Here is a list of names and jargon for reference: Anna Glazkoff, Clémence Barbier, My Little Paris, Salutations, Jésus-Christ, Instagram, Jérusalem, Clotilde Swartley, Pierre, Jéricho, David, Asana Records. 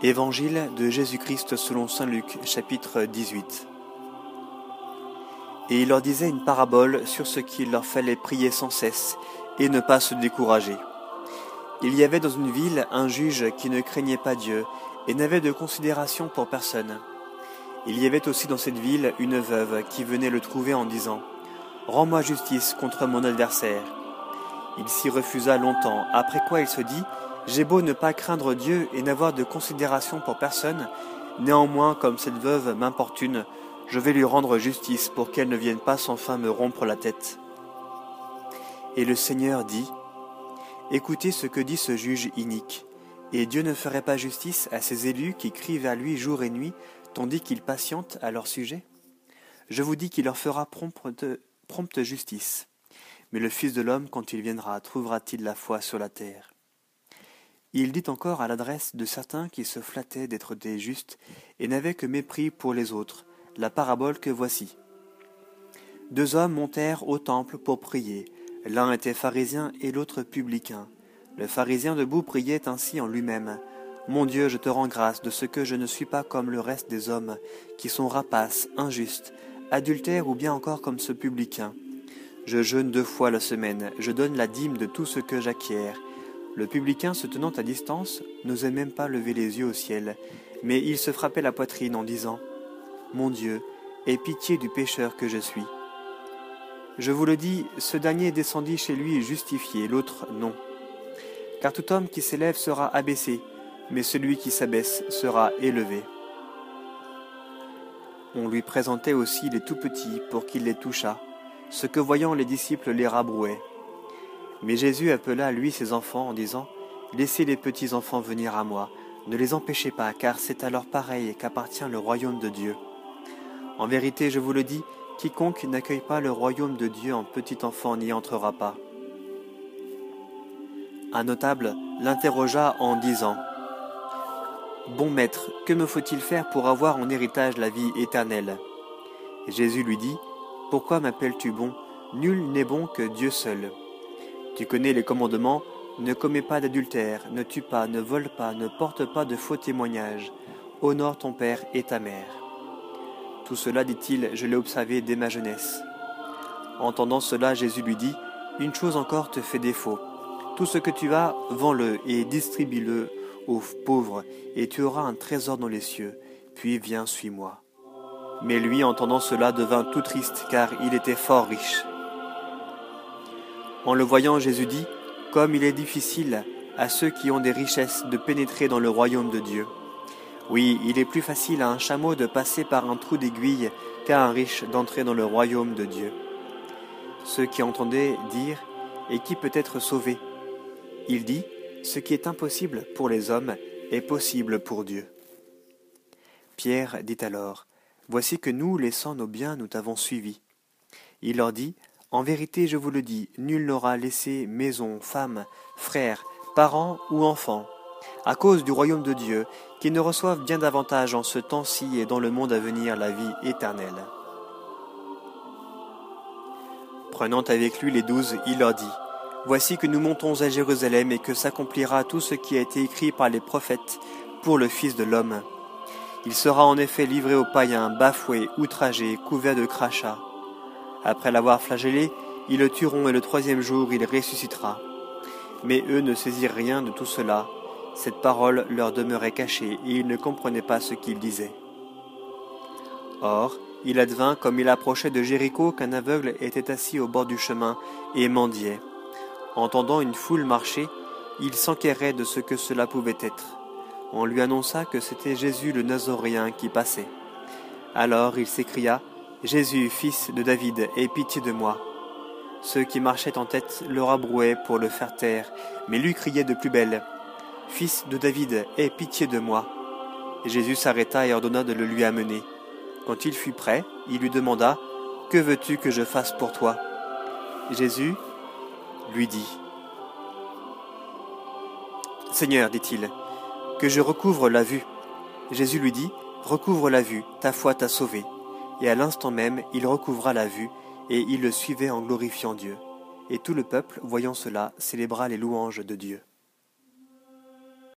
Évangile de Jésus-Christ selon saint Luc, chapitre 18. Et il leur disait une parabole sur ce qu'il leur fallait prier sans cesse et ne pas se décourager. Il y avait dans une ville un juge qui ne craignait pas Dieu et n'avait de considération pour personne. Il y avait aussi dans cette ville une veuve qui venait le trouver en disant « Rends-moi justice contre mon adversaire ». Il s'y refusa longtemps, après quoi il se dit « J'ai beau ne pas craindre Dieu et n'avoir de considération pour personne, néanmoins, comme cette veuve m'importune, je vais lui rendre justice pour qu'elle ne vienne pas sans fin me rompre la tête. » Et le Seigneur dit, « Écoutez ce que dit ce juge inique, et Dieu ne ferait pas justice à ses élus qui crient vers lui jour et nuit, tandis qu'il patiente à leur sujet. Je vous dis qu'il leur fera prompte justice. Mais le Fils de l'homme, quand il viendra, trouvera-t-il la foi sur la terre ? » Il dit encore à l'adresse de certains qui se flattaient d'être des justes et n'avaient que mépris pour les autres, la parabole que voici. Deux hommes montèrent au temple pour prier, l'un était pharisien et l'autre publicain. Le pharisien debout priait ainsi en lui-même. « Mon Dieu, je te rends grâce de ce que je ne suis pas comme le reste des hommes, qui sont rapaces, injustes, adultères ou bien encore comme ce publicain. Je jeûne 2 fois la semaine, je donne la dîme de tout ce que j'acquiers. » Le publicain, se tenant à distance, n'osait même pas lever les yeux au ciel, mais il se frappait la poitrine en disant « Mon Dieu, aie pitié du pécheur que je suis. » Je vous le dis, ce dernier descendit chez lui justifié, l'autre non. Car tout homme qui s'élève sera abaissé, mais celui qui s'abaisse sera élevé. On lui présentait aussi les tout-petits pour qu'il les touchât, ce que voyant les disciples les rabrouaient. Mais Jésus appela à lui ses enfants en disant « Laissez les petits enfants venir à moi, ne les empêchez pas, car c'est à leur pareil qu'appartient le royaume de Dieu. En vérité, je vous le dis, quiconque n'accueille pas le royaume de Dieu en petit enfant n'y entrera pas. » Un notable l'interrogea en disant « Bon maître, que me faut-il faire pour avoir en héritage la vie éternelle ?» Jésus lui dit « Pourquoi m'appelles-tu bon ? Nul n'est bon que Dieu seul. » Tu connais les commandements, ne commets pas d'adultère, ne tue pas, ne vole pas, ne porte pas de faux témoignages, honore ton père et ta mère. Tout cela, dit-il, je l'ai observé dès ma jeunesse. Entendant cela, Jésus lui dit, une chose encore te fait défaut. Tout ce que tu as, vends-le et distribue-le aux pauvres, et tu auras un trésor dans les cieux, puis viens, suis-moi. Mais lui, entendant cela, devint tout triste, car il était fort riche. En le voyant, Jésus dit, « Comme il est difficile à ceux qui ont des richesses de pénétrer dans le royaume de Dieu. Oui, il est plus facile à un chameau de passer par un trou d'aiguille qu'à un riche d'entrer dans le royaume de Dieu. » Ceux qui entendaient dire, « Et qui peut être sauvé ?» Il dit, « Ce qui est impossible pour les hommes est possible pour Dieu. » Pierre dit alors, « Voici que nous, laissant nos biens, nous t'avons suivi. » Il leur dit, en vérité, je vous le dis, nul n'aura laissé maison, femme, frère, parents ou enfants, à cause du royaume de Dieu, qui ne reçoivent bien davantage en ce temps-ci et dans le monde à venir la vie éternelle. Prenant avec lui les 12, il leur dit, « Voici que nous montons à Jérusalem et que s'accomplira tout ce qui a été écrit par les prophètes pour le Fils de l'homme. Il sera en effet livré aux païens, bafoué, outragé, couvert de crachats. Après l'avoir flagellé, ils le tueront et le 3e jour il ressuscitera. » Mais eux ne saisirent rien de tout cela. Cette parole leur demeurait cachée et ils ne comprenaient pas ce qu'il disait. Or, il advint, comme il approchait de Jéricho, qu'un aveugle était assis au bord du chemin et mendiait. Entendant une foule marcher, il s'enquérait de ce que cela pouvait être. On lui annonça que c'était Jésus le Nazaréen qui passait. Alors il s'écria, « Jésus, fils de David, aie pitié de moi. » Ceux qui marchaient en tête le rabrouaient pour le faire taire, mais lui criait de plus belle, « Fils de David, aie pitié de moi. » Jésus s'arrêta et ordonna de le lui amener. Quand il fut prêt, il lui demanda, « Que veux-tu que je fasse pour toi ?» Jésus lui dit, « Seigneur, dit-il, que je recouvre la vue. » Jésus lui dit, « Recouvre la vue, ta foi t'a sauvé. » Et à l'instant même, il recouvra la vue, et il le suivait en glorifiant Dieu. Et tout le peuple, voyant cela, célébra les louanges de Dieu.